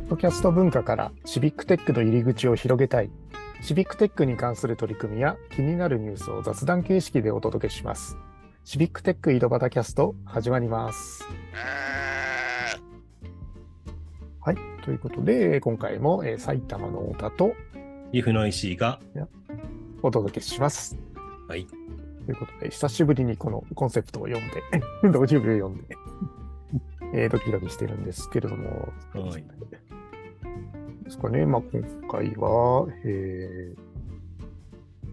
ポッドキャスト文化からシビックテックの入り口を広げたい。シビックテックに関する取り組みや気になるニュースを雑談形式でお届けします。シビックテック井戸端キャスト始まります。はい、ということで今回も埼玉の太田と岐阜の石井がお届けします。はい。ということで久しぶりにこのコンセプトを読んで50秒読んでドキドキしてるんですけれども、はい、ですかね。まあ、今回は、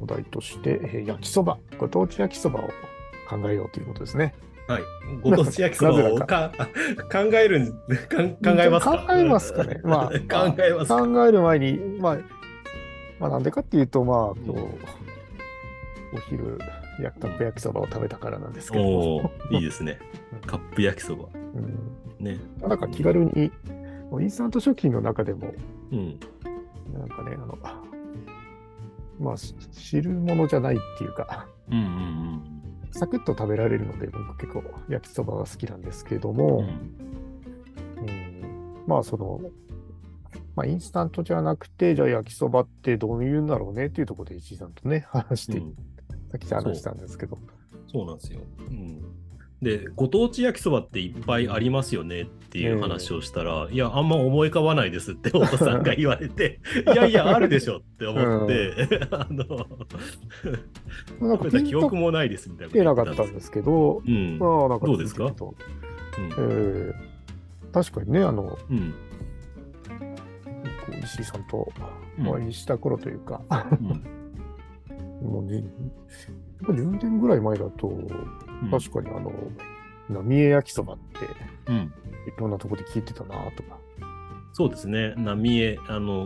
お題として、焼きそば、ご当地焼きそばを考えようということですね。はい、ご当地焼きそばを考えますかね。まあ、考えますか。考える前に、まあ、なんでかっていうと、まあ、お昼カップ焼きそばを食べたからなんですけど。おー、いいですね。カップ焼きそば。うんね、なんか気軽に、インスタント食品の中でも、うん、なんかね、まあ、汁物じゃないっていうか、うんうんうん、サクッと食べられるので、僕結構焼きそばが好きなんですけども、うんうん、まあ、インスタントじゃなくて、じゃあ焼きそばってどういうんだろうねっていうところで石井さんとね、話して、さっき話したんですけど。そうなんですよ。うんでご当地焼きそばっていっぱいありますよねっていう話をしたら、いやあんま思い浮かばないですってお子さんが言われていやあるでしょって思って、うん、食べた記憶もないですみたいなこと言ったんですけど、うん、まあなんかどうですか、うん確かにねうん、石井さんとお会いした頃というか、うん、もうね10年ぐらい前だと確かに浪江焼きそばって、うん、いろんなところで聞いてたなとか。そうですね、浪江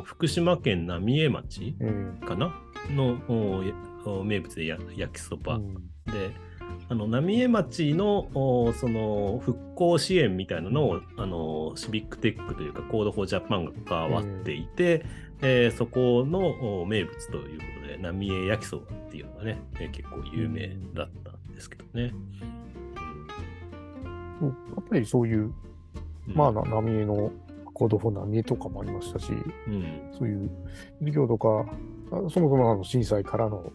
福島県浪江町かな、の名物で焼きそば、うん、で浪江町のその復興支援みたいなのをシビックテックというかコードフォージャパンが関わっていて、そこの名物ということで浪江焼きそばっていうのがね、結構有名だったんですけどね。やっぱりそういう、まあ、浪江のコードフォー浪江とかもありましたし、うん、そういう事業とかそもそも震災からの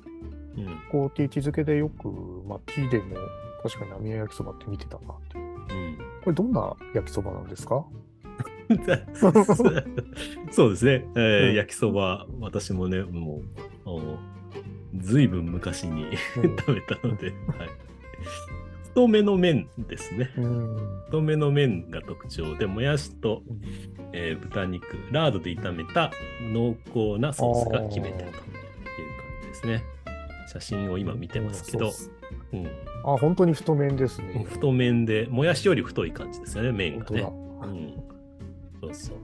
復興って位置づけでよく町でも確かに浪江焼きそばって見てたなって、うん、これどんな焼きそばなんですか？そうですね、うん、焼きそば私もねもうずいぶん昔に食べたので、うんはい、太めの麺ですね、うん、太めの麺が特徴でもやしと、豚肉ラードで炒めた濃厚なソースが決め手という感じですね。写真を今見てますけど、うん、あ本当に太麺ですね。太麺でもやしより太い感じですよね麺がね、うん、そうそう。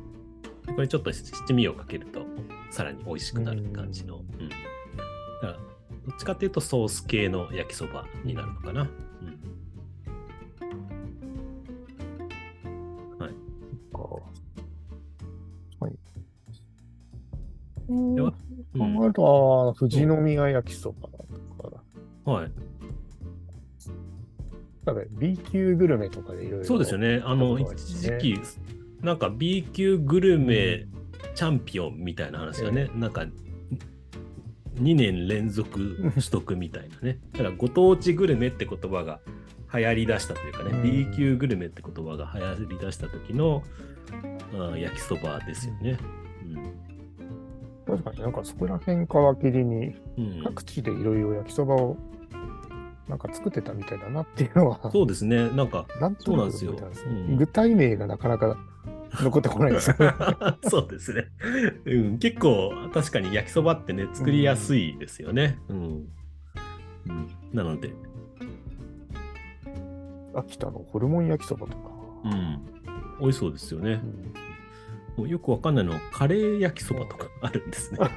これちょっと七味をかけるとさらに美味しくなる感じの、うんうん、だからどっちかっていうとソース系の焼きそばになるのかな、うん、はいはいでは、うん、あとは富士宮焼きそばとか、うん、はいB 級グルメとかでいろいろそうですよね。一時期なんか B 級グルメチャンピオンみたいな話がね、なんか2年連続取得みたいなねだからご当地グルメって言葉が流行りだしたというかね、B 級グルメって言葉が流行りだした時の焼きそばですよね、うん、確かになんかそこら辺から切りに各地でいろいろ焼きそばをなんか作ってたみたいだなっていうのは。そうですね。なんかそうなんですよ、うん。具体名がなかなか残ってこないですよね。そうですね、うん。結構確かに焼きそばってね作りやすいですよね。うんうん、なので秋田のホルモン焼きそばとか、うん、美味しそうですよね。うん、よくわかんないのはカレー焼きそばとかあるんですね。まあ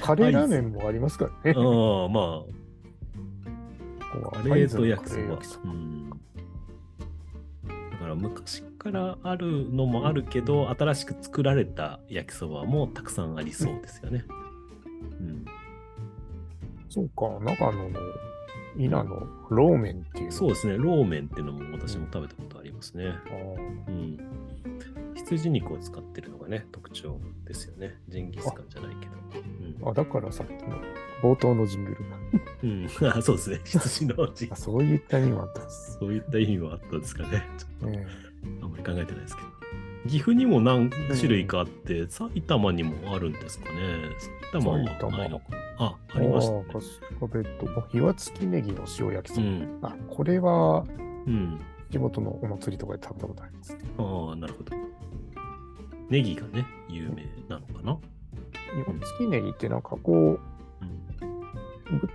カレーラーメンもありますからね。ああまあ。カレーと焼きそば、うん、だから昔からあるのもあるけど、新しく作られた焼きそばもたくさんありそうですよね、うんうん、そうか長野の伊那のローメンっていう、そうですねローメンっていうのも私も食べたことありますね、うんうん、羊肉を使ってるのがね特徴ですよね。ジンギスカンじゃないけど、うん、あだからさっきの冒頭のジングルが、うん、あそうですね、羊のジングルそういった意味はあったそういった意味はあったんですかね。ちょっとあんまり考えてないですけど、岐阜にも何種類かあって、うん、埼玉にもあるんですかね。埼玉はないのかな。あ、ありましたね。岩槻ネギの塩焼きそば、うん、あこれは、うん、地元のお祭りとかで食べたことありますね。ああ、なるほど。ネギがね、有名なのかな。岩槻ネギってなんかこ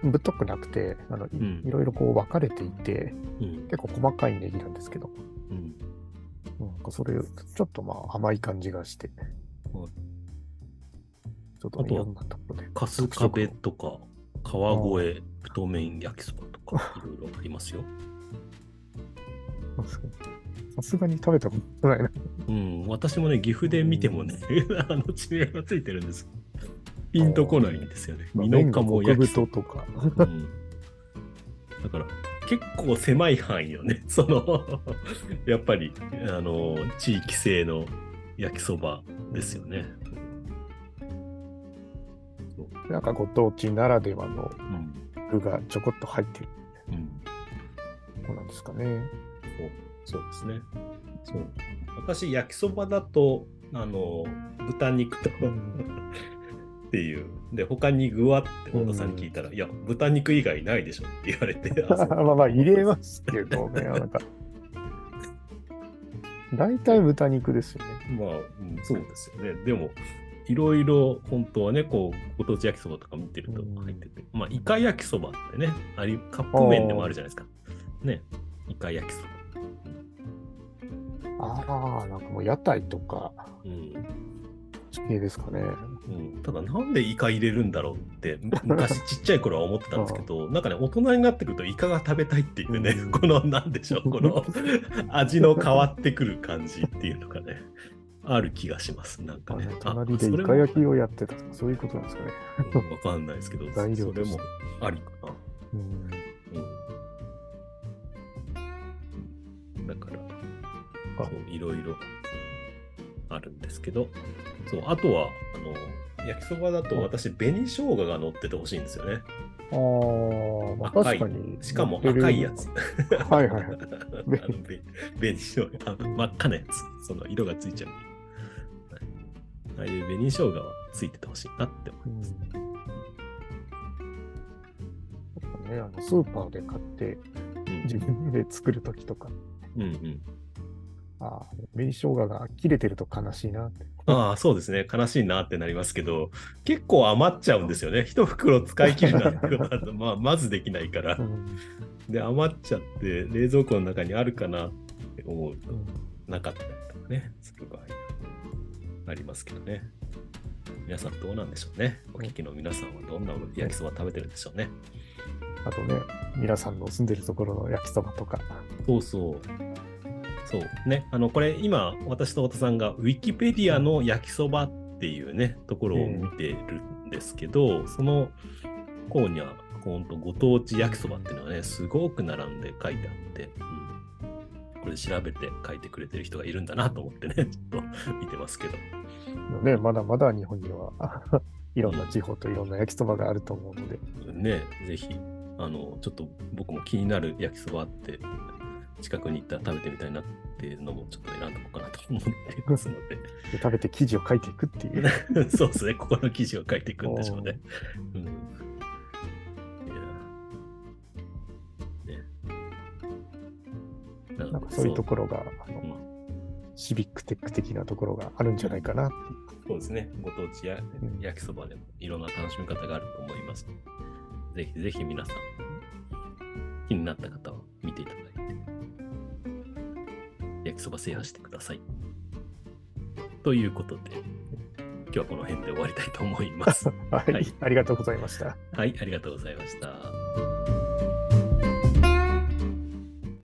う、ぶっとくなくてうん、いろいろこう分かれていて、うん、結構細かいネギなんですけど、うんうん、それちょっとまあ甘い感じがして、うん、ちょっと、ね、いろんなところで春日部とか川越太麺焼きそばとかいろいろありますよ。さすがに食べたことないな。うん、私もね岐阜で見てもね、うん、地名がついてるんです。ピンとこないんですよね。美濃加茂焼きそばとか、うん、だから。結構狭い範囲よね。そのやっぱり地域性の焼きそばですよね。なんかご当地ならではの具がちょこっと入ってる。うん、そうなんですかね。そうですね。そう。私焼きそばだと豚肉とっていう。で他に具はって太田さんに聞いたら、うん、いや豚肉以外ないでしょって言われてまあ入れますけどねなんか大体豚肉ですよね。まあ、うん、そうですよね。でもいろいろ本当はねこうご当地焼きそばとか見てると入ってて、うん、まあイカ焼きそばってねカップ麺でもあるじゃないですかね。イカ焼きそばああなんかもう屋台とか、うんいいですかね。うん、ただなんでイカ入れるんだろうって昔ちっちゃい頃は思ってたんですけどなんかね大人になってくるとイカが食べたいっていうね、うん、このなんでしょうこの味の変わってくる感じっていうのがねある気がします。なんかね隣でイカ焼きをやってたとかそういうことなんですかね。分かんないですけどそれもありかな、うんうん、だからいろいろあるんですけど、そうあとは焼きそばだと私、うん、紅生姜が乗っててほしいんですよね。ああ、確かに。しかも赤いやつ。はいはいはい。紅生姜、真っ赤なやつ、その色がついちゃう。ああいう紅生姜はついててほしいなって思います。うん、ねスーパーで買って、うん、自分で作るときとか。うんうん。ああ紅生姜が切れてると悲しいなって。ああそうですね悲しいなってなりますけど結構余っちゃうんですよね。一袋使い切るなんてことは、まずできないから、うん、で余っちゃって冷蔵庫の中にあるかなって思うと、うん、なかったりとかねする場合ありますけどね。皆さんどうなんでしょうね。お聞きの皆さんはどんな焼きそば食べてるんでしょうね。あとね皆さんの住んでるところの焼きそばとかそうそうそうね、これ今私と太田さんがウィキペディアの焼きそばっていうねところを見てるんですけど、その項には本当ご当地焼きそばっていうのはねすごく並んで書いてあって、うん、これ調べて書いてくれてる人がいるんだなと思ってねちょっと見てますけど、ね、まだまだ日本にはいろんな地方といろんな焼きそばがあると思うので、うん、ねぜひちょっと僕も気になる焼きそばって近くに行ったら食べてみたいなっていうのもちょっと選んでおこうかなと思ってますので食べて記事を書いていくっていうそうですねここの記事を書いていくんでしょうね、うん、いやねなんかそういうところがシビックテック的なところがあるんじゃないかな。そうですねご当地や焼きそばでもいろんな楽しみ方があると思います、うん、ぜひぜひ皆さん気になった方は見ていただいて焼きそば制覇してくださいということで今日はこの辺で終わりたいと思いますはい、はい、ありがとうございました。はいありがとうございました。